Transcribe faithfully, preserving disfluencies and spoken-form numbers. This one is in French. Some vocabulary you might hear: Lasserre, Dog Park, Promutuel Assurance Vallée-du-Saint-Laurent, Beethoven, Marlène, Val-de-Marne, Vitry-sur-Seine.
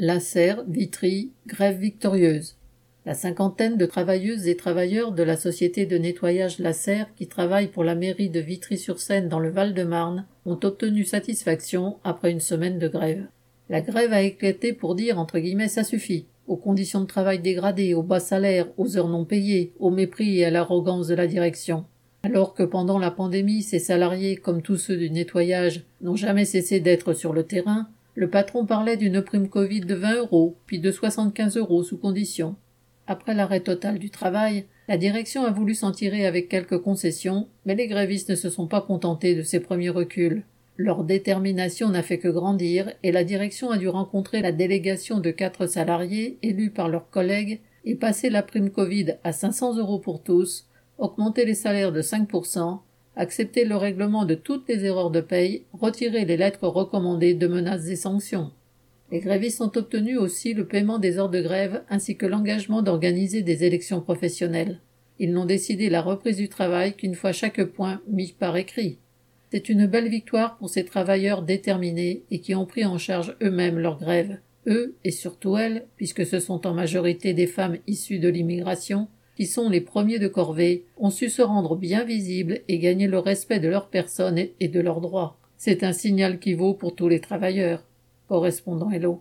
Lasserre, Vitry, grève victorieuse. La cinquantaine de travailleuses et travailleurs de la société de nettoyage Lasserre qui travaillent pour la mairie de Vitry-sur-Seine dans le Val-de-Marne ont obtenu satisfaction après une semaine de grève. La grève a éclaté pour dire entre guillemets ça suffit. Aux conditions de travail dégradées, aux bas salaires, aux heures non payées, au mépris et à l'arrogance de la direction. Alors que pendant la pandémie, ces salariés, comme tous ceux du nettoyage, n'ont jamais cessé d'être sur le terrain, le patron parlait d'une prime Covid de vingt euros, puis de soixante-quinze euros sous condition. Après l'arrêt total du travail, la direction a voulu s'en tirer avec quelques concessions, mais les grévistes ne se sont pas contentés de ces premiers reculs. Leur détermination n'a fait que grandir et la direction a dû rencontrer la délégation de quatre salariés élus par leurs collègues et passer la prime Covid à cinq cents euros pour tous, augmenter les salaires de cinq pour cent, accepter le règlement de toutes les erreurs de paye, retirer les lettres recommandées de menaces et sanctions. Les grévistes ont obtenu aussi le paiement des heures de grève ainsi que l'engagement d'organiser des élections professionnelles. Ils n'ont décidé la reprise du travail qu'une fois chaque point mis par écrit. C'est une belle victoire pour ces travailleurs déterminés et qui ont pris en charge eux-mêmes leur grève. Eux, et surtout elles, puisque ce sont en majorité des femmes issues de l'immigration, qui sont les premiers de corvée, ont su se rendre bien visibles et gagner le respect de leur personne et de leurs droits. C'est un signal qui vaut pour tous les travailleurs. Correspondant Hello.